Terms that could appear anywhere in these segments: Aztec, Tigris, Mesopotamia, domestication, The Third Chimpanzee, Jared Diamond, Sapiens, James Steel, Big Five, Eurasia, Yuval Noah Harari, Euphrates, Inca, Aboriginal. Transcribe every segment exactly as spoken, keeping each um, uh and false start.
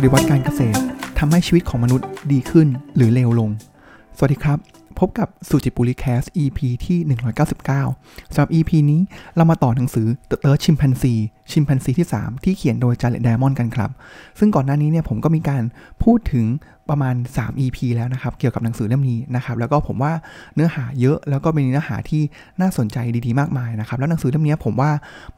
ฏิวัติการเกษตรทำให้ชีวิตของมนุษย์ดีขึ้นหรือเลวลงสวัสดีครับพบกับสุจิปุริแคส อี พี ที่หนึ่งร้อยเก้าสิบเก้าสำหรับ อี พี นี้เรามาต่อหนังสือ The Third Chimpanzee ชิมแปนซีที่สามที่เขียนโดยจาเร็ด ไดมอนด์กันครับซึ่งก่อนหน้านี้เนี่ยผมก็มีการพูดถึงประมาณสาม อี พี แล้วนะครับเกี่ยวกับหนังสือเล่มนี้นะครับแล้วก็ผมว่าเนื้อหาเยอะแล้วก็เป็นเนื้อหาที่น่าสนใจดีๆมากมายนะครับแล้วหนังสือเล่มนี้ผมว่า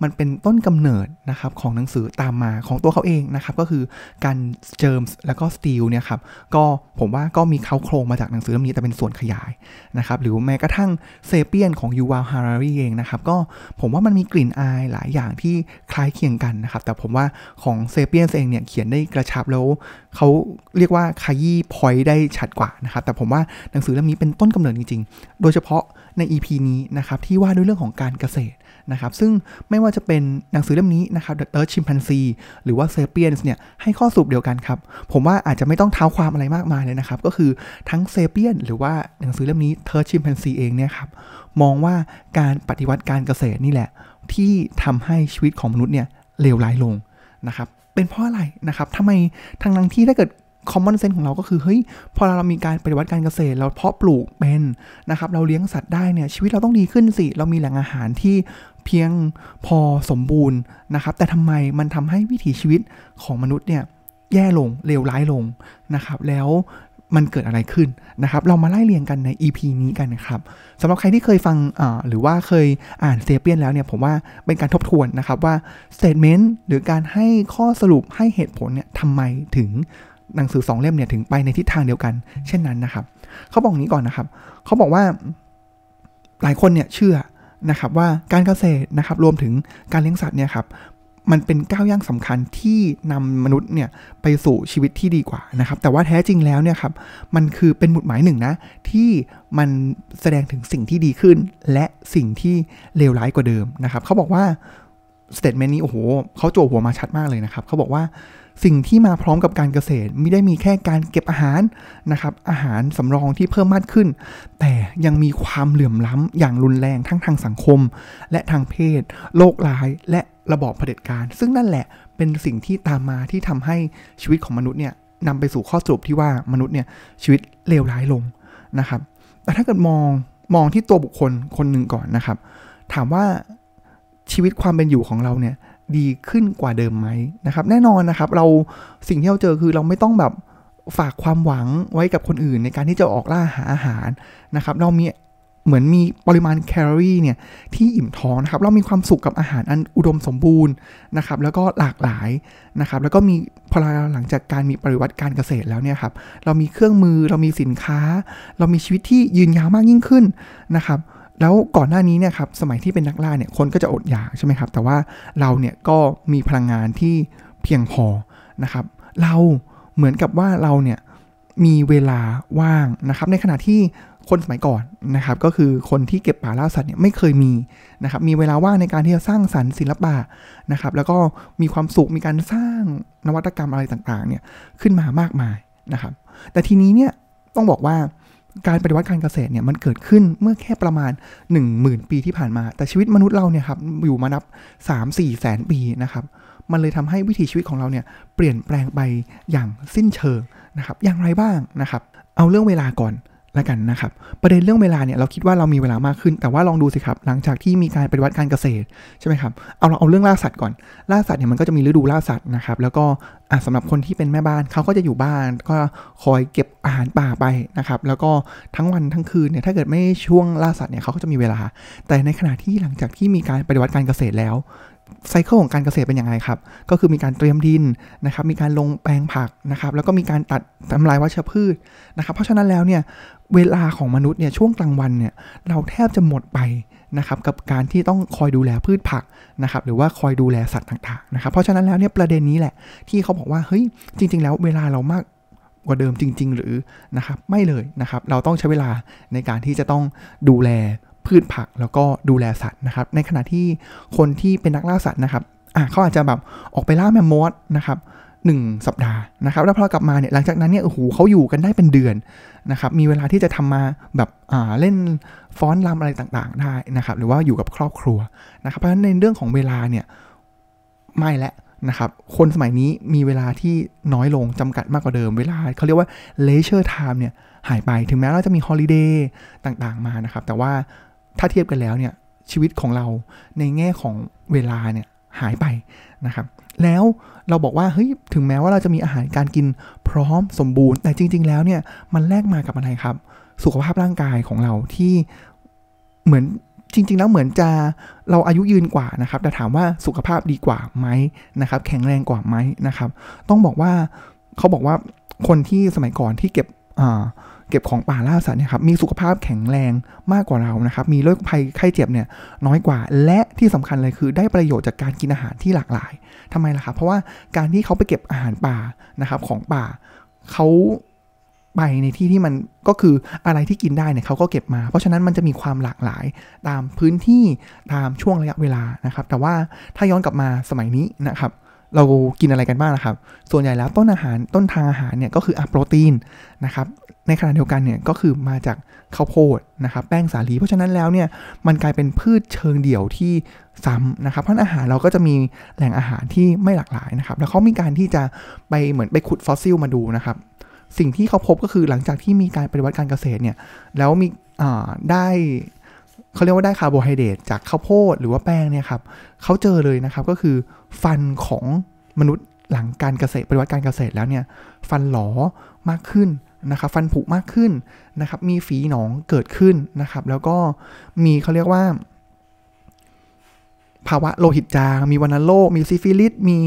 มันเป็นต้นกำเนิดนะครับของหนังสือตามมาของตัวเขาเองนะครับก็คือการเจอมส์แล้วก็สตีลเนี่ยครับก็ผมว่าก็มีเค้าโครงมาจากหนังสือเล่มนี้แต่เป็นส่วนขยายนะครับหรือแม้กระทั่งเซเปียนของยูวัลฮารารีเองนะครับก็ผมว่ามันมีกลิ่นอายหลายอย่างที่คล้ายเคียงกันนะครับแต่ผมว่าของเซเปียนเองเนี่ยเขียนได้กระชับแล้วเขาเรียกว่าขยี้พอยต์ได้ชัดกว่านะครับแต่ผมว่าหนังสือเล่มนี้เป็นต้นกำเนิดจริงๆโดยเฉพาะใน อี พี นี้นะครับที่ว่าด้วยเรื่องของการเกษตรนะครับซึ่งไม่ว่าจะเป็นหนังสือเล่มนี้นะครับ The Third Chimpanzee หรือว่า Sapiens เนี่ยให้ข้อสรุปเดียวกันครับผมว่าอาจจะไม่ต้องเท้าความอะไรมากมายเลยนะครับก็คือทั้ง Sapiens หรือว่าหนังสือเล่มนี้ Third Chimpanzee เองเนี่ยครับมองว่าการปฏิวัติการเกษตรนี่แหละที่ทำให้ชีวิตของมนุษย์เนี่ยเลวร้ายลงนะครับเป็นเพราะอะไรนะครับทำไมทั้งๆที่ถ้าเกิดคอมมอนเซนส์ของเราก็คือเฮ้ยพอเรามีการปฏิวัติการเกษตรเราเพาะปลูกเป็นนะครับเราเลี้ยงสัตว์ได้เนี่ยชีวิตเราต้องดีขึ้นสิเรามีแหล่งอาหารที่เพียงพอสมบูรณ์นะครับแต่ทำไมมันทำให้วิถีชีวิตของมนุษย์เนี่ยแย่ลงเลวร้ายลงนะครับแล้วมันเกิดอะไรขึ้นนะครับเรามาไล่เรียงกันใน อี พี นี้กันนะครับสำหรับใครที่เคยฟังหรือว่าเคยอ่านเซเปียนแล้วเนี่ยผมว่าเป็นการทบทวนนะครับว่าสเตทเมนต์หรือการให้ข้อสรุปให้เหตุผลเนี่ยทำไมถึงหนังสือสองเล่มเนี่ยถึงไปในทิศทางเดียวกันเช่นนั้นนะครับเขาบอกนี้ก่อนนะครับเขาบอกว่าหลายคนเนี่ยเชื่อนะครับว่าการเกษตรนะครับรวมถึงการเลี้ยงสัตว์เนี่ยครับมันเป็นก้าวย่างสำคัญที่นำมนุษย์เนี่ยไปสู่ชีวิตที่ดีกว่านะครับแต่ว่าแท้จริงแล้วเนี่ยครับมันคือเป็นหมุดหมายหนึ่งนะที่มันแสดงถึงสิ่งที่ดีขึ้นและสิ่งที่เลวร้ายกว่าเดิมนะครับเขาบอกว่าสเตทเมนต์นี้โอ้โหเขาโจหัวมาชัดมากเลยนะครับเขาบอกว่าสิ่งที่มาพร้อมกับการเกษตรไม่ได้มีแค่การเก็บอาหารนะครับอาหารสำรองที่เพิ่มมากขึ้นแต่ยังมีความเหลื่อมล้ำอย่างรุนแรงทั้งทางสังคมและทางเพศโรคร้ายและระบอบเผด็จการซึ่งนั่นแหละเป็นสิ่งที่ตามมาที่ทำให้ชีวิตของมนุษย์เนี่ยนำไปสู่ข้อสรุปที่ว่ามนุษย์เนี่ยชีวิตเลวร้ายลงนะครับแต่ถ้าเกิดมองมองที่ตัวบุคคลคนหนึ่งก่อนนะครับถามว่าชีวิตความเป็นอยู่ของเราเนี่ยดีขึ้นกว่าเดิมไหมนะครับแน่นอนนะครับเราสิ่งที่เราเจอคือเราไม่ต้องแบบฝากความหวังไว้กับคนอื่นในการที่จะออกล่าหาอาหารนะครับเรามีเหมือนมีปริมาณแคลอรี่เนี่ยที่อิ่มท้องนะครับเรามีความสุขกับอาหารอันอุดมสมบูรณ์นะครับแล้วก็หลากหลายนะครับแล้วก็มีพอหลังจากการมีปฏิวัติการเกษตรแล้วเนี่ยครับเรามีเครื่องมือเรามีสินค้าเรามีชีวิตที่ยืนยาวมากยิ่งขึ้นนะครับแล้วก่อนหน้านี้เนี่ยครับสมัยที่เป็นนักล่าเนี่ยคนก็จะอดอยากใช่ไหมครับแต่ว่าเราเนี่ยก็มีพลังงานที่เพียงพอนะครับเราเหมือนกับว่าเราเนี่ยมีเวลาว่างนะครับในขณะที่คนสมัยก่อนนะครับก็คือคนที่เก็บป่าล่าสัตว์เนี่ยไม่เคยมีนะครับมีเวลาว่างในการที่จะสร้างสรรค์ศิลปะนะครับแล้วก็มีความสุขมีการสร้างนวัตกรรมอะไรต่างๆเนี่ยขึ้นมามากมายนะครับแต่ทีนี้เนี่ยต้องบอกว่าการปฏิวัติการเกษตรเนี่ยมันเกิดขึ้นเมื่อแค่ประมาณ หนึ่งหมื่น ปีที่ผ่านมาแต่ชีวิตมนุษย์เราเนี่ยครับอยู่มานับ สามสี่ แสนปีนะครับมันเลยทำให้วิถีชีวิตของเราเนี่ยเปลี่ยนแปลงไปอย่างสิ้นเชิงนะครับอย่างไรบ้างนะครับเอาเรื่องเวลาก่อนละกันนะครับประเด็นเรื่องเวลาเนี่ยเราคิดว่าเรามีเวลามากขึ้นแต่ว่าลองดูสิครับหลังจากที่มีการปฏิวัติการเกษตรใช่ไหมครับเอาเราเอาเรื่องล่าสัตว์ก่อนล่าสัตว์เนี่ยมันก็จะมีฤดูล่าสัตว์นะครับแล้วก็สำหรับคนที่เป็นแม่บ้านเขาก็จะอยู่บ้านก็คอยเก็บอาหารป่าไปนะครับแล้วก็ทั้งวันทั้งคืนเนี่ยถ้าเกิดไม่ช่วงล่าสัตว์เนี่ยเขาก็จะมีเวลาแต่ในขณะที่หลังจากที่มีการปฏิวัติการเกษตรแล้วไซเคิลของการเกษตรเป็นอย่างไรครับก็คือมีการเตรียมดินนะครับมีการลงแปลงผักนะครับแล้วก็มีการตัดทำลายวัชพืชนะครับเพราะฉะนั้นแล้วเนี่ยเวลาของมนุษย์เนี่ยช่วงกลางวันเนี่ยเราแทบจะหมดไปนะครับกับการที่ต้องคอยดูแลพืชผักนะครับหรือว่าคอยดูแลสัตว์ต่างๆนะครับเพราะฉะนั้นแล้วเนี่ยประเด็นนี้แหละที่เขาบอกว่าเฮ้ยจริงๆแล้วเวลาเรามากกว่าเดิมจริงๆหรือนะครับไม่เลยนะครับเราต้องใช้เวลาในการที่จะต้องดูแลพืชผักแล้วก็ดูแลสัตว์นะครับในขณะที่คนที่เป็นนักล่าสัตว์นะครับอ่ะเขาอาจจะแบบออกไปล่าแมมมอธนะครับหนึ่งสัปดาห์นะครับแล้วพอกลับมาเนี่ยหลังจากนั้นเนี่ยโอ้โหเขาอยู่กันได้เป็นเดือนนะครับมีเวลาที่จะทำมาแบบอ่าเล่นฟ้อนรำอะไรต่างๆได้นะครับหรือว่าอยู่กับครอบครัวนะครับเพราะฉะนั้นในเรื่องของเวลาเนี่ยไม่และ นะครับคนสมัยนี้มีเวลาที่น้อยลงจำกัดมากกว่าเดิมเวลาเขาเรียกว่า leisure time เนี่ยหายไปถึงแม้เราจะมี holiday ต่างๆมานะครับแต่ว่าถ้าเทียบกันแล้วเนี่ยชีวิตของเราในแง่ของเวลาเนี่ยหายไปนะครับแล้วเราบอกว่าเฮ้ยถึงแม้ว่าเราจะมีอาหารการกินพร้อมสมบูรณ์แต่จริงๆแล้วเนี่ยมันแลกมากับอะไรครับสุขภาพร่างกายของเราที่เหมือนจริงๆแล้วเหมือนจะเราอายุยืนกว่านะครับแต่ถามว่าสุขภาพดีกว่าไหมนะครับแข็งแรงกว่าไหมนะครับต้องบอกว่าเขาบอกว่าคนที่สมัยก่อนที่เก็บเก็บของป่าล่าสัตว์เนี่ยครับมีสุขภาพแข็งแรงมากกว่าเรานะครับมีโรคภัยไข้เจ็บเนี่ยน้อยกว่าและที่สำคัญเลยคือได้ประโยชน์จากการกินอาหารที่หลากหลายทำไมล่ะครับเพราะว่าการที่เขาไปเก็บอาหารป่านะครับของป่าเขาไปในที่ที่มันก็คืออะไรที่กินได้เนี่ยเขาก็เก็บมาเพราะฉะนั้นมันจะมีความหลากหลายตามพื้นที่ตามช่วงระยะเวลานะครับแต่ว่าถ้าย้อนกลับมาสมัยนี้นะครับเรากินอะไรกันบ้างนะครับส่วนใหญ่แล้วต้นอาหารต้นทางอาหารเนี่ยก็คือโปรตีนนะครับในขณะเดียวกันเนี่ยก็คือมาจากข้าวโพดนะครับแป้งสาลีเพราะฉะนั้นแล้วเนี่ยมันกลายเป็นพืชเชิงเดี่ยวที่ซ้ำนะครับเพราะอาหารเราก็จะมีแหล่งอาหารที่ไม่หลากหลายนะครับแล้วเขามีการที่จะไปเหมือนไปขุดฟอสซิลมาดูนะครับสิ่งที่เขาพบก็คือหลังจากที่มีการปฏิวัติการเกษตรเนี่ยแล้วมีได้เขาเรียกว่าได้คาร์โบไฮเดรตจากข้าวโพดหรือว่าแป้งเนี่ยครับเขาเจอเลยนะครับก็คือฟันของมนุษย์หลังการเกษตรปฏิวัติการเกษตรแล้วเนี่ยฟันหลอมากขึ้นนะครับฟันผุมากขึ้นนะครับมีฝีหนองเกิดขึ้นนะครับแล้วก็มีเขาเรียกว่าภาวะโลหิตจางมีวัณโรคมีซิฟิลิสมี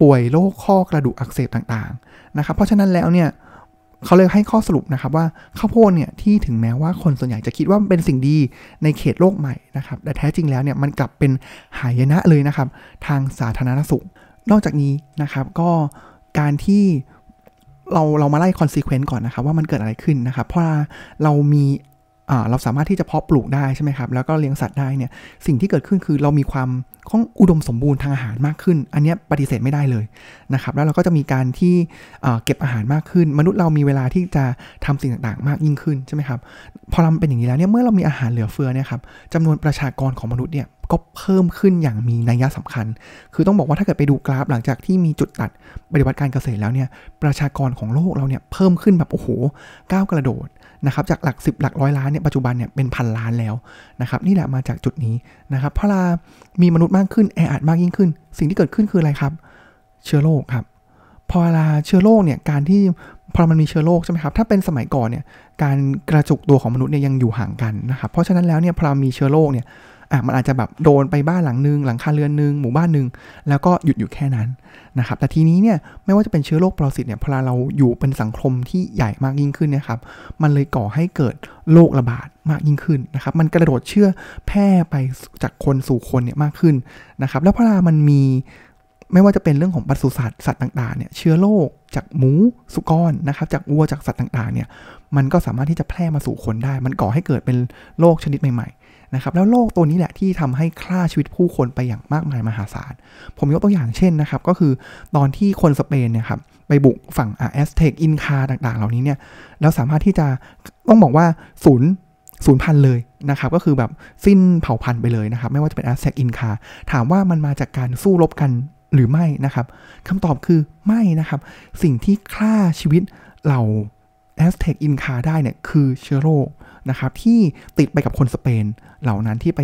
ป่วยโรคข้อกระดูกอักเสบต่างๆนะครับเพราะฉะนั้นแล้วเนี่ยเขาเลยให้ข้อสรุปนะครับว่าข้าวโพดเนี่ยที่ถึงแม้ว่าคนส่วนใหญ่จะคิดว่าเป็นสิ่งดีในเขตโลกใหม่นะครับแต่แท้จริงแล้วเนี่ยมันกลับเป็นหายนะเลยนะครับทางสาธารณสุขนอกจากนี้นะครับก็การที่เราเรามาไล่คอนซีเควนต์ก่อนนะครับว่ามันเกิดอะไรขึ้นนะครับเพราะเรามีเราสามารถที่จะเพาะปลูกได้ใช่ไหมครับแล้วก็เลี้ยงสัตว์ได้เนี่ยสิ่งที่เกิดขึ้นคือเรามีความของอุดมสมบูรณ์ทางอาหารมากขึ้นอันนี้ปฏิเสธไม่ได้เลยนะครับแล้วเราก็จะมีการที่เก็บอาหารมากขึ้นมนุษย์เรามีเวลาที่จะทำสิ่งต่างๆมากยิ่งขึ้นใช่ไหมครับพอเราเป็นอย่างนี้แล้วเนี่ยเมื่อเรามีอาหารเหลือเฟือเนี่ยครับจำนวนประชากรของมนุษย์เนี่ยก็เพิ่มขึ้นอย่างมีนัยสำคัญคือต้องบอกว่าถ้าเกิดไปดูกราฟหลังจากที่มีจุดตัดปฏิวัติการเกษตรแล้วเนี่ยประชากรของโลกเราเนี่ยเพิ่มขึ้นแบบโอ้โหก้าวกระโดดนะครับจากหลักสิบหลักร้อยล้านเนี่ยปัจจุบันเนี่ยเป็นพันล้านแล้วนะครับนี่แหละมาจากจุดนี้นะครับเพราะเรามีมนุษย์มากขึ้นแออัดมากยิ่งขึ้นสิ่งที่เกิดขึ้นคืออะไรครับเชื้อโรคครับพอเราเชื้อโรคเนี่ยการที่พอมันมีเชื้อโรคใช่ไหมครับถ้าเป็นสมัยก่อนเนี่ยการกระจุกตัวของมนุษย์เนี่ยยังอยู่ห่างกันนะครับเพราะฉะนั้นแล้วเนี่ยพอมีเชื้อโรคเนี่ยอ่ะมันอาจจะแบบโดนไปบ้านหลังนึงหลังคาเรือนนึงหมู่บ้านนึงแล้วก็หยุดอยู่แค่นั้นนะครับแต่ทีนี้เนี่ยไม่ว่าจะเป็นเชื้อโรคปรสิตเนี่ยพอเราอยู่เป็นสังคมที่ใหญ่มากยิ่งขึ้นนะครับมันเลยก่อให้เกิดโรคระบาดมากยิ่งขึ้นนะครับมันกระโดดเชื้อแพร่ไปจากคนสู่คนเนี่ยมากขึ้นนะครับแล้วพอมันมีไม่ว่าจะเป็นเรื่องของปศุสัตว์สัตว์ต่างๆเนี่ยเชื้อโรคจากหมูสุกรนะครับจากวัวจากสัตว์ต่างๆเนี่ยมันก็สามารถที่จะแพร่มาสู่คนได้มันก่อให้เกิดเป็นโรคชนิดใหม่ๆนะครับแล้วโรคตัวนี้แหละที่ทำให้ฆ่าชีวิตผู้คนไปอย่างมากมายมหาศาลผมยกตัวอย่างเช่นนะครับก็คือตอนที่คนสเปนเนี่ยครับไปบุกฝั่งแอสเทคอินคาต่างๆเหล่านี้เนี่ยแล้วสามารถที่จะต้องบอกว่าศูนย์ศูนย์พันเลยนะครับก็คือแบบสิ้นเผ่าพันธุ์ไปเลยนะครับไม่ว่าจะเป็นแอสเทคอินคาถามว่ามันมาจากการสู้รบกันหรือไม่นะครับคำตอบคือไม่นะครับสิ่งที่ฆ่าชีวิตเราแอสเทคอินคาได้เนี่ยคือเชื้อโรคนะครับที่ติดไปกับคนสเปนเหล่านั้นที่ไป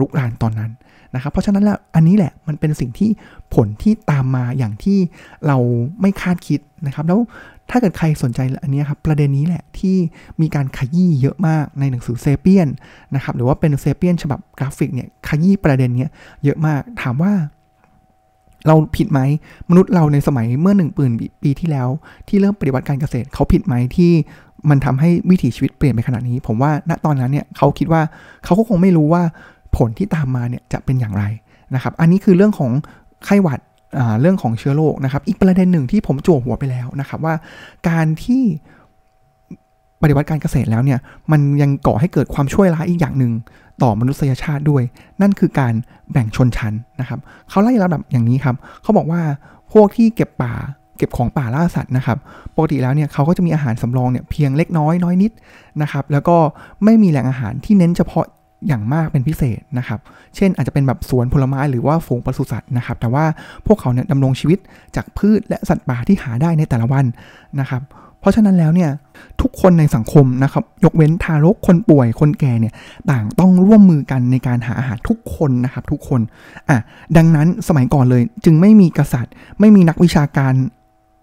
รุกรานตอนนั้นนะครับเพราะฉะนั้นแล้วอันนี้แหละมันเป็นสิ่งที่ผลที่ตามมาอย่างที่เราไม่คาดคิดนะครับแล้วถ้าเกิดใครสนใจอันนี้ครับประเด็นนี้แหละที่มีการขยี้เยอะมากในหนังสือเซเปียนนะครับหรือว่าเป็นเซเปียนฉบับกราฟิกเนี่ยขยี้ประเด็นนี้เยอะมากถามว่าเราผิดไหมมนุษย์เราในสมัยเมื่อหนึ่งหมื่นปีที่แล้วที่เริ่มปฏิวัติการเกษตรเขาผิดไหมที่มันทำให้วิถีชีวิตเปลี่ยนไปขนาดนี้ผมว่าณตอนนั้นเนี่ยเขาคิดว่าเขาก็คงไม่รู้ว่าผลที่ตามมาเนี่ยจะเป็นอย่างไรนะครับอันนี้คือเรื่องของไข้หวัดเรื่องของเชื้อโรคนะครับอีกประเด็นหนึ่งที่ผมจั่วหัวไปแล้วนะครับว่าการที่ปฏิวัติการเกษตรแล้วเนี่ยมันยังก่อให้เกิดความชั่วร้ายอีกอย่างหนึ่งต่อมนุษยชาติด้วยนั่นคือการแบ่งชนชั้นนะครับเขาไล่ระดับอย่างนี้ครับเขาบอกว่าพวกที่เก็บป่าเก็บของป่าล่าสัตว์นะครับปกติแล้วเนี่ยเขาก็จะมีอาหารสำรองเนี่ยเพียงเล็กน้อยน้อยนิดนะครับแล้วก็ไม่มีแหล่งอาหารที่เน้นเฉพาะ อย่างมากเป็นพิเศษนะครับเช่นอาจจะเป็นแบบสวนผลไม้หรือว่าฝูงปศุสัตว์นะครับแต่ว่าพวกเขาเนี่ยดำรงชีวิตจากพืชและสัตว์ป่าที่หาได้ในแต่ละวันนะครับเพราะฉะนั้นแล้วเนี่ยทุกคนในสังคมนะครับยกเว้นทารกคนป่วยคนแก่เนี่ยต่างต้องร่วมมือกันในการหาอาหารทุกคนนะครับทุกคนอ่ะดังนั้นสมัยก่อนเลยจึงไม่มีกษัตริย์ไม่มีนักวิชาการ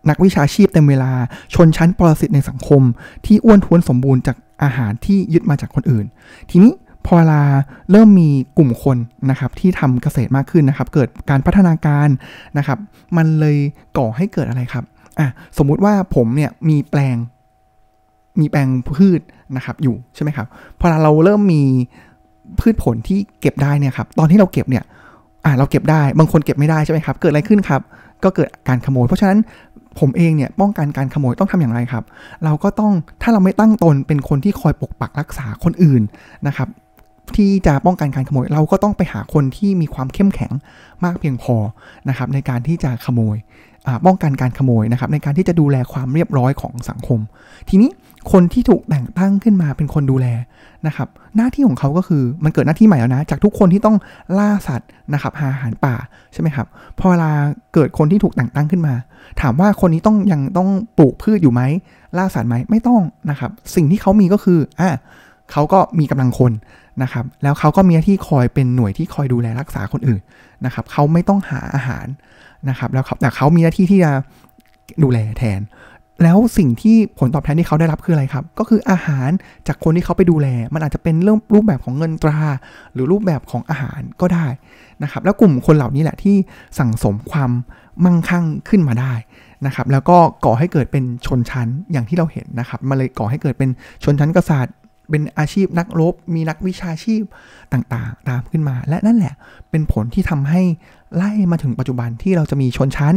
นักวิชาชีพเต็มเวลาชนชั้นปรสิตในสังคมที่อ้วนท้วนสมบูรณ์จากอาหารที่ยึดมาจากคนอื่นทีนี้พอเวลาเริ่มมีกลุ่มคนนะครับที่ทำเกษตรมากขึ้นนะครับเกิดการพัฒนาการนะครับมันเลยก่อให้เกิดอะไรครับอ่ะสมมุติว่าผมเนี่ยมีแปลงมีแปลงพืชนะครับอยู่ใช่ไหมครับพอเราเริ่มมีพืชผลที่เก็บได้เนี่ยครับตอนที่เราเก็บเนี่ยอ่ะเราเก็บได้บางคนเก็บไม่ได้ใช่ไหมครับเกิดอะไรขึ้นครับก็เกิดการขโมยเพราะฉะนั้นผมเองเนี่ยป้องกันการขโมยต้องทำอย่างไรครับเราก็ต้องถ้าเราไม่ตั้งตนเป็นคนที่คอยปกปักรักษาคนอื่นนะครับที่จะป้องกันการขโมยเราก็ต้องไปหาคนที่มีความเข้มแข็งมากเพียงพอนะครับในการที่จะขโมยป้องกันการขโมยนะครับในการที่จะดูแลความเรียบร้อยของสังคมทีนี้คนที่ถูกแต่งตั้งขึ้นมาเป็นคนดูแลนะครับหน้าที่ของเขาก็คือมันเกิดหน้าที่ใหม่แล้วนะจากทุกคนที่ต้องล่าสัตว์นะครับหาอาหารป่าใช่ไหมครับพอเวลาเกิดคนที่ถูกแต่งตั้งขึ้นมาถามว่าคนนี้ต้องยังต้องปลูกพืชอยู่ไหมล่าสัตว์ไหมไม่ต้องนะครับสิ่งที่เขามีก็คืออ่ะเขาก็มีกำลังคนนะครับแล้วเขาก็มีหน้าที่คอยเป็นหน่วยที่คอยดูแลรักษาคนอื่นนะครับเขาไม่ต้องหาอาหารนะครับแล้วแต่เขามีหน้าที่ที่จะดูแลแทนแล้วสิ่งที่ผลตอบแทนที่เขาได้รับคืออะไรครับก็คืออาหารจากคนที่เขาไปดูแลมันอาจจะเป็นเรื่องรูปแบบของเงินตราหรือรูปแบบของอาหารก็ได้นะครับแล้วกลุ่มคนเหล่านี้แหละที่สั่งสมความมั่งคั่งขึ้นมาได้นะครับแล้วก็ก่อให้เกิดเป็นชนชั้นอย่างที่เราเห็นนะครับมาเลยก่อให้เกิดเป็นชนชั้นกษัตริย์เป็นอาชีพนักรบมีนักวิชาชีพต่างๆตามขึ้นมาและนั่นแหละเป็นผลที่ทำให้ไล่มาถึงปัจจุบันที่เราจะมีชนชั้น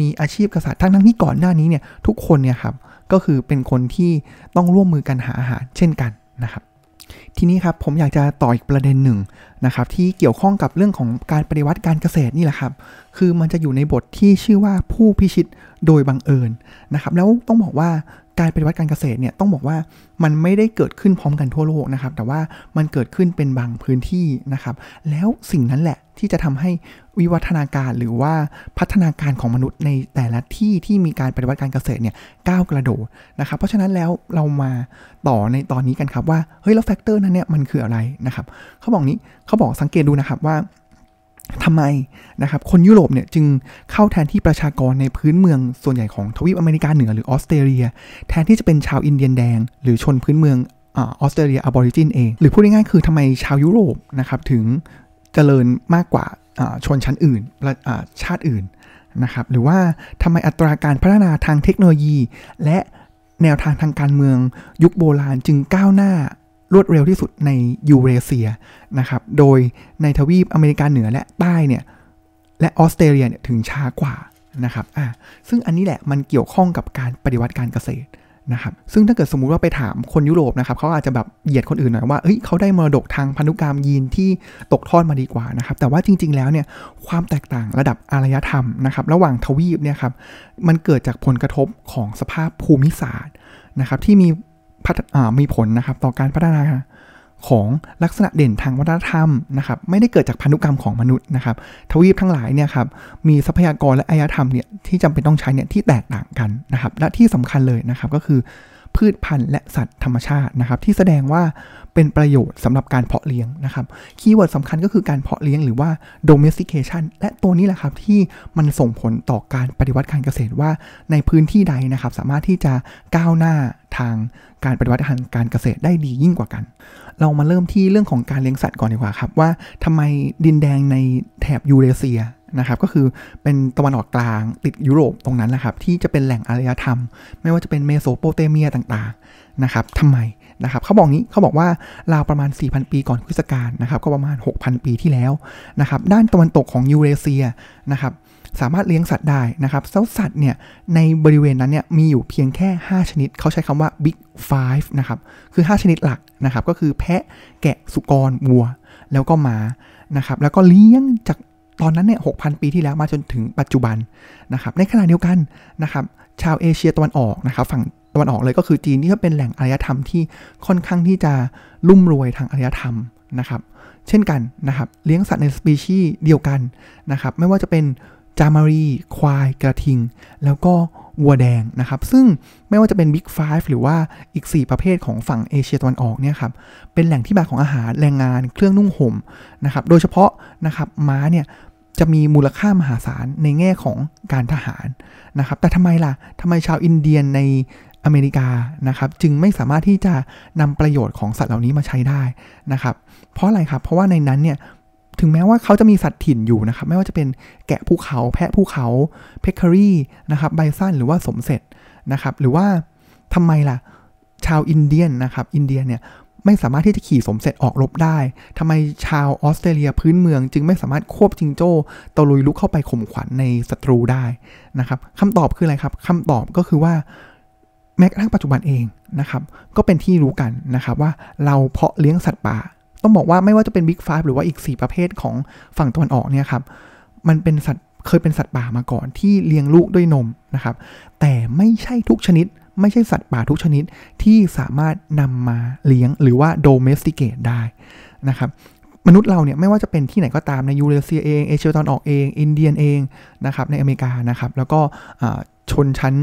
มีอาชีพกษัตริย์ทั้งๆที่ก่อนหน้านี้เนี่ยทุกคนเนี่ยครับก็คือเป็นคนที่ต้องร่วมมือกันหาอาหารเช่นกันนะครับทีนี้ครับผมอยากจะต่ออีกประเด็นหนึ่งนะครับที่เกี่ยวข้องกับเรื่องของการปฏิวัติการเกษตรนี่แหละครับคือมันจะอยู่ในบทที่ชื่อว่าผู้พิชิตโดยบังเอิญนะครับแล้วต้องบอกว่าการปฏิวัติการเกษตรเนี่ยต้องบอกว่ามันไม่ได้เกิดขึ้นพร้อมกันทั่วโลกนะครับแต่ว่ามันเกิดขึ้นเป็นบางพื้นที่นะครับแล้วสิ่งนั้นแหละที่จะทำให้วิวัฒนาการหรือว่าพัฒนาการของมนุษย์ในแต่ละที่ที่มีการปฏิวัติการเกษตรเนี่ยก้าวกระโดดนะครับเพราะฉะนั้นแล้วเรามาต่อในตอนนี้กันครับว่าเฮ้ยแล้วแฟกเตอร์นั้นเนี่ยมันคืออะไรนะครับเขาบอกนี้เขาบอกสังเกตดูนะครับว่าทำไมนะครับคนยุโรปเนี่ยจึงเข้าแทนที่ประชากรในพื้นเมืองส่วนใหญ่ของทวีปอเมริกาเหนือหรือออสเตรเลียแทนที่จะเป็นชาวอินเดียนแดงหรือชนพื้นเมืองออสเตรเลียอะบอริจินเองหรือพูดง่ายๆคือทำไมชาวยุโรปนะครับถึงเจริญมากกว่าชนชั้นอื่นชาติอื่นนะครับหรือว่าทำไมอัตราการพัฒนาทางเทคโนโลยีและแนวทางทางการเมืองยุคโบราณจึงก้าวหน้ารวดเร็วที่สุดในยูเรเซียนะครับโดยในทวีปอเมริกาเหนือและใต้เนี่ยและออสเตรเลียเนี่ยถึงช้ากว่านะครับอ่าซึ่งอันนี้แหละมันเกี่ยวข้องกับการปฏิวัติการเกษตรนะครับซึ่งถ้าเกิดสมมุติว่าไปถามคนยุโรปนะครับเขาอาจจะแบบเหยียดคนอื่นหน่อยว่าเฮ้ยเขาได้มรดกทางพันธุกรรมยีนที่ตกทอดมาดีกว่านะครับแต่ว่าจริงๆแล้วเนี่ยความแตกต่างระดับอารยธรรมนะครับระหว่างทวีปเนี่ยครับมันเกิดจากผลกระทบของสภาพภูมิศาสตร์นะครับที่มีมีผลนะครับต่อการพัฒนาของลักษณะเด่นทางวัฒนธรรมนะครับไม่ได้เกิดจากพันธุกรรมของมนุษย์นะครับทวีปทั้งหลายเนี่ยครับมีทรัพยากรและอารยธรรมเนี่ยที่จำเป็นต้องใช้เนี่ยที่แตกต่างกันนะครับและที่สำคัญเลยนะครับก็คือพืชพันธุ์และสัตว์ธรรมชาตินะครับที่แสดงว่าเป็นประโยชน์สำหรับการเพาะเลี้ยงนะครับคีย์เวิร์ดสำคัญก็คือการเพาะเลี้ยงหรือว่า domestication และตัวนี้แหละครับที่มันส่งผลต่อการปฏิวัติการเกษตรว่าในพื้นที่ใดนะครับสามารถที่จะก้าวหน้าทางการปฏิวัติทางการเกษตรได้ดียิ่งกว่ากันเรามาเริ่มที่เรื่องของการเลี้ยงสัตว์ก่อนดีกว่าครับว่าทำไมดินแดงในแถบยูเรเซียนะครับก็คือเป็นตะวันออกกลางติดยุโรปตรงนั้นแหละครับที่จะเป็นแหล่งอารยธรรมไม่ว่าจะเป็นเมโสโปเตเมียต่างๆนะครับทำไมนะครับเขาบอกนี้เขาบอกว่าราวประมาณ สี่พัน ปีก่อนคริสต์ศักราชนะครับก็ประมาณ หกพัน ปีที่แล้วนะครับด้านตะวันตกของยูเรเซียนะครับสามารถเลี้ยงสัตว์ได้นะครับเจ้าสัตว์เนี่ยในบริเวณนั้นเนี่ยมีอยู่เพียงแค่ห้าชนิดเขาใช้คำว่า บิ๊กไฟว์ นะครับคือห้าชนิดหลักนะครับก็คือแพะแกะสุกรวัวแล้วก็ม้านะครับแล้วก็เลี้ยงจากตอนนั้นเนี่ย หกพัน ปีที่แล้วมาจนถึงปัจจุบันนะครับในขณะเดียวกันนะครับชาวเอเชียตะวันออกนะครับฝั่งตะวันออกเลยก็คือจีนที่ก็เป็นแหล่งอารยธรรมที่ค่อนข้างที่จะลุ่มรวยทางอารยธรรม นะครับเช่นกันนะครับเลี้ยงสัตว์ในสปีชีส์เดียวกันนะครับไม่ว่าจะเป็นจามารีควายกระทิงแล้วก็วัวแดงนะครับซึ่งไม่ว่าจะเป็นบิ๊กไฟฟ์หรือว่าอีกสี่ประเภทของฝั่งเอเชียตะวันออกเนี่ยครับเป็นแหล่งที่มาของอาหารแรงงานเครื่องนุ่งห่มนะครับโดยเฉพาะนะครับม้าเนี่ยจะมีมูลค่ามหาศาลในแง่ของการทหารนะครับแต่ทำไมล่ะทำไมชาวอินเดียนในอเมริกานะครับจึงไม่สามารถที่จะนำประโยชน์ของสัตว์เหล่านี้มาใช้ได้นะครับเพราะอะไรครับเพราะว่าในนั้นเนี่ยถึงแม้ว่าเขาจะมีสัตว์ถิ่นอยู่นะครับไม่ว่าจะเป็นแกะภูเขาแพะภูเขาเพคคารีนะครับไบซันหรือว่าสมเสร็จนะครับหรือว่าทำไมล่ะชาวอินเดียนนะครับอินเดียเนี่ยไม่สามารถที่จะขี่สมเสร็จออกรบได้ทำไมชาวออสเตรเลียพื้นเมืองจึงไม่สามารถควบจิงโจ้ตะลุยลุกเข้าไปข่มขวัญในศัตรูได้นะครับคำตอบคืออะไรครับคำตอบก็คือว่าแม้กระทั่งปัจจุบันเองนะครับก็เป็นที่รู้กันนะครับว่าเราเพาะเลี้ยงสัตว์ป่าต้องบอกว่าไม่ว่าจะเป็นบิ๊กไฟฟ์หรือว่าอีกสี่ประเภทของฝั่งตะวันออกเนี่ยครับมันเป็นสัตว์เคยเป็นสัตว์ป่ามาก่อนที่เลี้ยงลูกด้วยนมนะครับแต่ไม่ใช่ทุกชนิดไม่ใช่สัตว์ป่าทุกชนิดที่สามารถนำมาเลี้ยงหรือว่า domesticate ได้นะครับมนุษย์เราเนี่ยไม่ว่าจะเป็นที่ไหนก็ตามในยูเรเซียเองเอเชียตะวันออกเองอินเดียเองนะครับในอเมริกานะครับแล้วก็ชนชั้น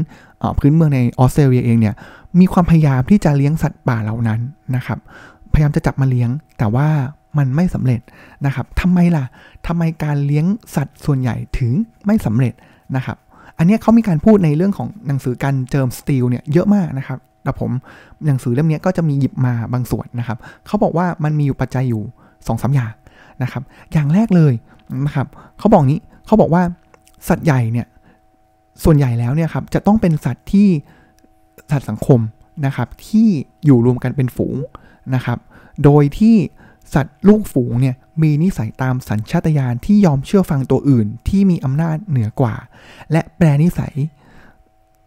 พื้นเมืองในออสเตรเลียเองเนี่ยมีความพยายามที่จะเลี้ยงสัตว์ป่าเหล่านั้นนะครับพยายามจะจับมาเลี้ยงแต่ว่ามันไม่สำเร็จนะครับทำไมล่ะทำไมการเลี้ยงสัตว์ส่วนใหญ่ถึงไม่สำเร็จนะครับอันนี้เขามีการพูดในเรื่องของหนังสือการเจิมสตีลเนี่ยเยอะมากนะครับแต่ผมหนังสือเล่มนี้ก็จะมีหยิบมาบางส่วนนะครับเขาบอกว่ามันมีอยู่ปัจจัยอยู่ สองถึงสาม อย่างนะครับอย่างแรกเลยนะครับเขาบอกนี้เขาบอกว่าสัตว์ใหญ่เนี่ยส่วนใหญ่แล้วเนี่ยครับจะต้องเป็นสัตว์ที่สัตว์สังคมนะครับที่อยู่รวมกันเป็นฝูงนะครับโดยที่สัตว์ลูกฝูงเนี่ยมีนิสัยตามสัญชาตญาณที่ยอมเชื่อฟังตัวอื่นที่มีอำนาจเหนือกว่าและแปรนิสัย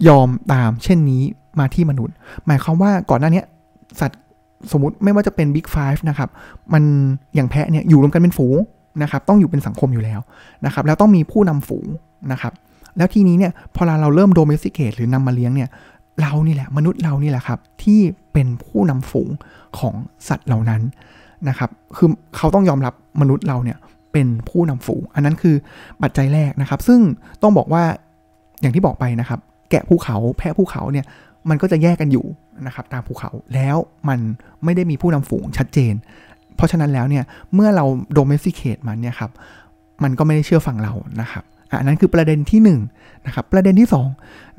ยอมตามเช่นนี้มาที่มนุษย์หมายความว่าก่อนหน้านี้สัตว์สมมติไม่ว่าจะเป็น Big Five นะครับมันอย่างแพะเนี่ยอยู่รวมกันเป็นฝูงนะครับต้องอยู่เป็นสังคมอยู่แล้วนะครับแล้วต้องมีผู้นำฝูงนะครับแล้วทีนี้เนี่ยพอเราเริ่ม domesticate หรือนำมาเลี้ยงเนี่ยเรานี่แหละมนุษย์เรานี่แหละครับที่เป็นผู้นำฝูงของสัตว์เหล่านั้นนะครับคือเขาต้องยอมรับมนุษย์เราเนี่ยเป็นผู้นำฝูงอันนั้นคือปัจจัยแรกนะครับซึ่งต้องบอกว่าอย่างที่บอกไปนะครับแกะภูเขาแพะภูเขาเนี่ยมันก็จะแยกกันอยู่นะครับตามภูเขาแล้วมันไม่ได้มีผู้นำฝูงชัดเจนเพราะฉะนั้นแล้วเนี่ยเมื่อเรา domesticate มันเนี่ยครับมันก็ไม่ได้เชื่อฟังเรานะครับอันนั้นคือประเด็นที่หนึ่งนะครับประเด็นที่สอง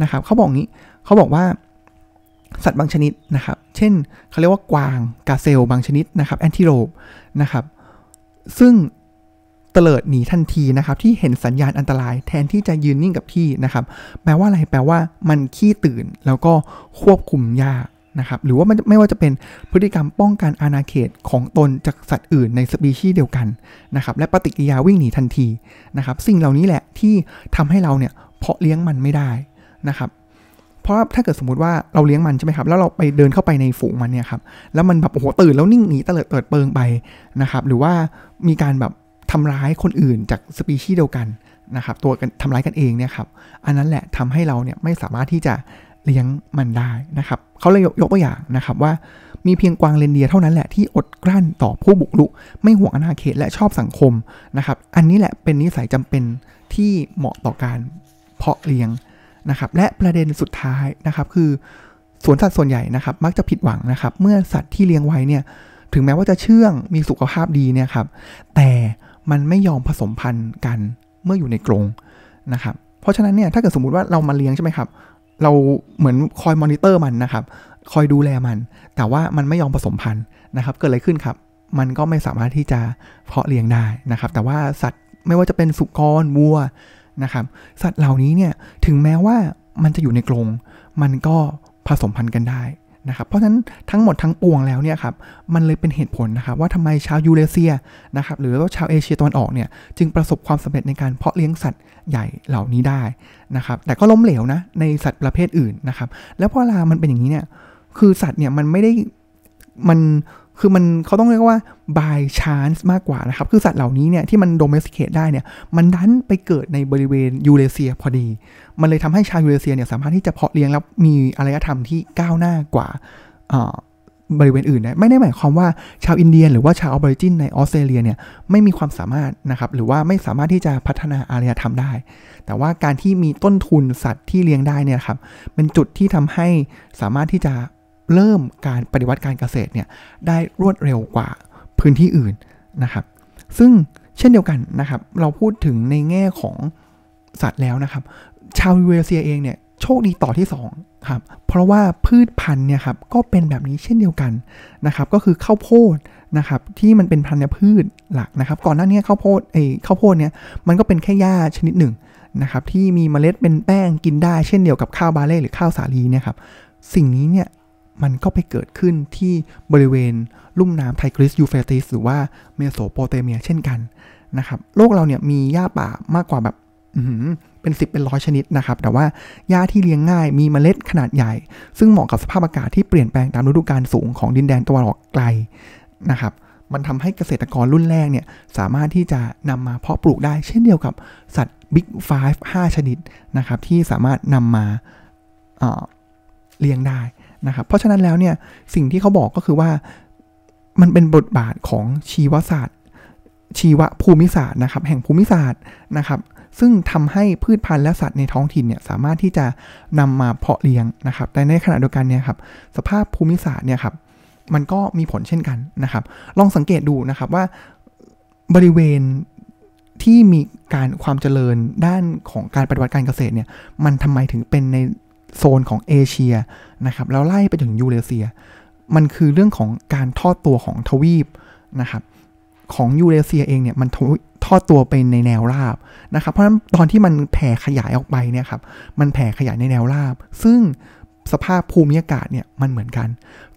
นะครับเขาบอกงี้เขาบอกว่าสัตว์บางชนิดนะครับเช่นเขาเรียกว่ากวางกาเซลบางชนิดนะครับแอนทิโลปนะครับซึ่งเตลิดหนีทันทีนะครับที่เห็นสัญญาณอันตรายแทนที่จะยืนนิ่งกับที่นะครับแปลว่าอะไรแปลว่ามันขี้ตื่นแล้วก็ควบคุมยากนะครับหรือว่ามันไม่ว่าจะเป็นพฤติกรรมป้องกันอาณาเขตของตนจากสัตว์อื่นในสปีชีส์เดียวกันนะครับและปฏิกิริยาวิ่งหนีทันทีนะครับสิ่งเหล่านี้แหละที่ทำให้เราเนี่ยเพาะเลี้ยงมันไม่ได้นะครับเพราะถ้าเกิดสมมุติว่าเราเลี้ยงมันใช่ไหมครับแล้วเราไปเดินเข้าไปในฝูงมันเนี่ยครับแล้วมันแบบโอ้โหตื่นแล้วนิ่งหนีเตลิดเปิดเปิงไปนะครับหรือว่ามีการแบบทำร้ายคนอื่นจากสปีชีส์เดียวกันนะครับตัวกันทำร้ายกันเองเนี่ยครับอันนั้นแหละทำให้เราเนี่ยไม่สามารถที่จะเลี้ยงมันได้นะครับเขาเลยยกตัวอย่างนะครับว่ามีเพียงกวางเรนเดียร์เท่านั้นแหละที่อดกลั้นต่อผู้บุกรุกไม่ห่วงอาณาเขตและชอบสังคมนะครับอันนี้แหละเป็นนิสัยจำเป็นที่เหมาะต่อการเพาะเลี้ยงนะครับและประเด็นสุดท้ายนะครับคือสวนสัตว์ส่วนใหญ่นะครับมักจะผิดหวังนะครับเมื่อสัตว์ที่เลี้ยงไว้เนี่ยถึงแม้ว่าจะเชื่องมีสุขภาพดีเนี่ยครับแต่มันไม่ยอมผสมพันธุ์กันเมื่ออยู่ในกรงนะครับเพราะฉะนั้นเนี่ยถ้าเกิดสมมติว่าเรามาเลี้ยงใช่ไหมครับเราเหมือนคอยมอนิเตอร์มันนะครับคอยดูแลมันแต่ว่ามันไม่ยอมผสมพันธุ์นะครับเกิดอะไรขึ้นครับมันก็ไม่สามารถที่จะเพาะเลี้ยงได้นะครับแต่ว่าสัตว์ไม่ว่าจะเป็นสุกรวัวนะครับสัตว์เหล่านี้เนี่ยถึงแม้ว่ามันจะอยู่ในกรงมันก็ผสมพันธุ์กันได้นะครับเพราะฉะนั้นทั้งหมดทั้งปวงแล้วเนี่ยครับมันเลยเป็นเหตุผลนะครับว่าทำไมชาวยูเรเซียนะครับหรือว่าชาวเอเชียตะวันออกเนี่ยจึงประสบความสำเร็จในการเพาะเลี้ยงสัตว์ใหญ่เหล่านี้ได้นะครับแต่ก็ล้มเหลวนะในสัตว์ประเภทอื่นนะครับแล้วพอลามันเป็นอย่างนี้เนี่ยคือสัตว์เนี่ยมันไม่ได้มันคือมันเขาต้องเรียกว่า by chance มากกว่านะครับคือสัตว์เหล่านี้เนี่ยที่มัน domesticate ได้เนี่ยมันดันไปเกิดในบริเวณยูเรเซียพอดีมันเลยทำให้ชาวยูเรเซียเนี่ยสามารถที่จะเพาะเลี้ยงแล้วมีอารยธรรมที่ก้าวหน้ากว่า บริเวณอื่นนะไม่ได้หมายความว่าชาวอินเดียหรือว่าชาวออริจินในออสเตรเลียเนี่ยไม่มีความสามารถนะครับหรือว่าไม่สามารถที่จะพัฒนาอารยธรรมได้แต่ว่าการที่มีต้นทุนสัตว์ที่เลี้ยงได้เนี่ยครับเป็นจุดที่ทำให้สามารถที่จะเริ่มการปฏิวัติการเกษตรเนี่ยได้รวดเร็วกว่าพื้นที่อื่นนะครับซึ่งเช่นเดียวกันนะครับเราพูดถึงในแง่ของสัตว์แล้วนะครับชาวเวลเซียเองเนี่ยโชคดีต่อที่สองครับเพราะว่าพืชพันธุ์เนี่ยครับก็เป็นแบบนี้เช่นเดียวกันนะครับก็คือข้าวโพดนะครับที่มันเป็นพันธุ์พืชหลักนะครับก่อนหน้านี้ข้าวโพดไอ้ข้าวโพดเนี่ยมันก็เป็นแค่หญ้าชนิดหนึ่งนะครับที่มีเมล็ดเป็นแป้งกินได้เช่นเดียวกับข้าวบาเล่หรือข้าวสาลีเนี่ยครับสิ่งนี้เนี่ยมันก็ไปเกิดขึ้นที่บริเวณลุ่มน้ำไทกริสยูเฟรติสหรือว่าเมโสโปเตเมียเช่นกันนะครับโลกเราเนี่ยมีหญ้าป่ามากกว่าแบบเป็นสิบเป็นร้อยชนิดนะครับแต่ว่าหญ้าที่เลี้ยงง่ายมีเมล็ดขนาดใหญ่ซึ่งเหมาะกับสภาพอากาศที่เปลี่ยนแปลงตามฤดูกาลสูงของดินแดนตะวันออกไกลนะครับมันทำให้เกษตรกรรุ่นแรกเนี่ยสามารถที่จะนำมาเพาะปลูกได้เช่นเดียวกับสัตว์บิ๊กไฟฟ์ห้าชนิดนะครับที่สามารถนำมา เอ่อ เลี้ยงได้นะครับเพราะฉะนั้นแล้วเนี่ยสิ่งที่เขาบอกก็คือว่ามันเป็นบทบาทของชีวศาสตร์ชีวภูมิศาสตร์นะครับแห่งภูมิศาสตร์นะครับซึ่งทำให้พืชพันธุ์และสัตว์ในท้องถิ่นเนี่ยสามารถที่จะนำมาเพาะเลี้ยงนะครับแต่ในขณะเดียวกันเนี่ยครับสภาพภูมิศาสตร์เนี่ยครับมันก็มีผลเช่นกันนะครับลองสังเกตดูนะครับว่าบริเวณที่มีการความเจริญด้านของการปฏิวัติการเกษตรเนี่ยมันทำไมถึงเป็นในโซนของเอเชียนะครับแล้วไล่ไปถึงยูเรเซียมันคือเรื่องของการทอดตัวของทวีปนะครับของยูเรเซียเองเนี่ยมันทอดตัวไปในแนวราบนะครับเพราะฉะนั้นตอนที่มันแผ่ขยายออกไปเนี่ยครับมันแผ่ขยายในแนวราบซึ่งสภาพภูมิอากาศเนี่ยมันเหมือนกัน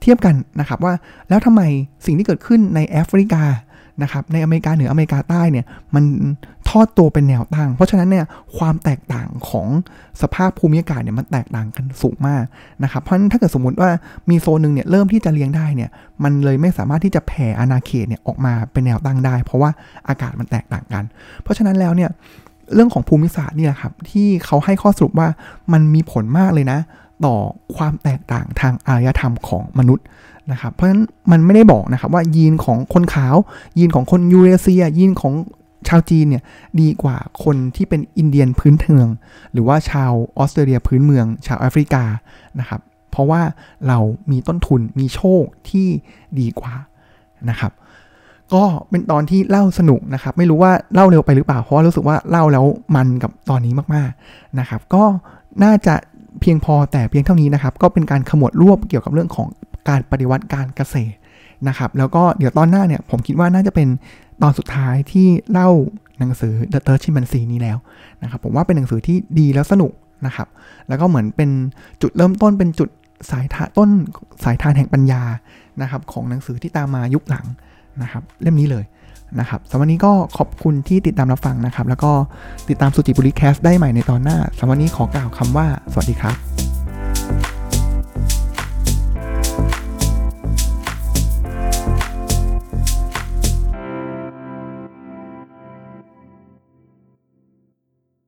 เทียบกันนะครับว่าแล้วทำไมสิ่งที่เกิดขึ้นในแอฟริกานะครับในอเมริกาเหนืออเมริกาใต้เนี่ยมันทอดตัวเป็นแนวตั้งเพราะฉะนั้นเนี่ยความแตกต่างของสภาพภูมิอากาศเนี่ยมันแตกต่างกันสูงมากนะครับเพราะฉะนั้นถ้าเกิดสมมุติว่ามีโซนนึงเนี่ยเริ่มที่จะเลี้ยงได้เนี่ยมันเลยไม่สามารถที่จะแผ่อาณาเขตเนี่ยออกมาเป็นแนวตั้งได้เพราะว่าอากาศมันแตกต่างกันเพราะฉะนั้นแล้วเนี่ยเรื่องของภูมิศาสตร์นี่แหละครับที่เขาให้ข้อสรุปว่ามันมีผลมากเลยนะต่อความแตกต่างทางอารยธรรมของมนุษย์นะครับเพราะฉะนั้นมันไม่ได้บอกนะครับว่ายีนของคนขาวยีนของคนยูเรเซียยีนของชาวจีนเนี่ยดีกว่าคนที่เป็นอินเดียนพื้นเมืองหรือว่าชาวออสเตรเลียพื้นเมืองชาวแอฟริกานะครับเพราะว่าเรามีต้นทุนมีโชคที่ดีกว่านะครับก็เป็นตอนที่เล่าสนุกนะครับไม่รู้ว่าเล่าเร็วไปหรือเปล่าเพราะว่ารู้สึกว่าเล่าแล้วมันกับตอนนี้มากๆนะครับก็น่าจะเพียงพอแต่เพียงเท่านี้นะครับก็เป็นการขมวดรวบเกี่ยวกับเรื่องของการปฏิวัติการเกษตรนะครับแล้วก็เดี๋ยวตอนหน้าเนี่ยผมคิดว่าน่าจะเป็นตอนสุดท้ายที่เล่าหนังสือ The Third Chimpanzee นี้แล้วนะครับผมว่าเป็นหนังสือที่ดีแล้วสนุกนะครับแล้วก็เหมือนเป็นจุดเริ่มต้นเป็นจุดสายทานต้นสายทานแห่งปัญญานะครับของหนังสือที่ตามมายุคหลังนะครับเล่มนี้เลยนะครับสำหรับวันนี้ก็ขอบคุณที่ติดตามรับฟังนะครับแล้วก็ติดตามสุจิบุรีแคสต์ได้ใหม่ในตอนหน้าสำหรับวันนี้ขอกล่าวคำว่าสวัสดีครับ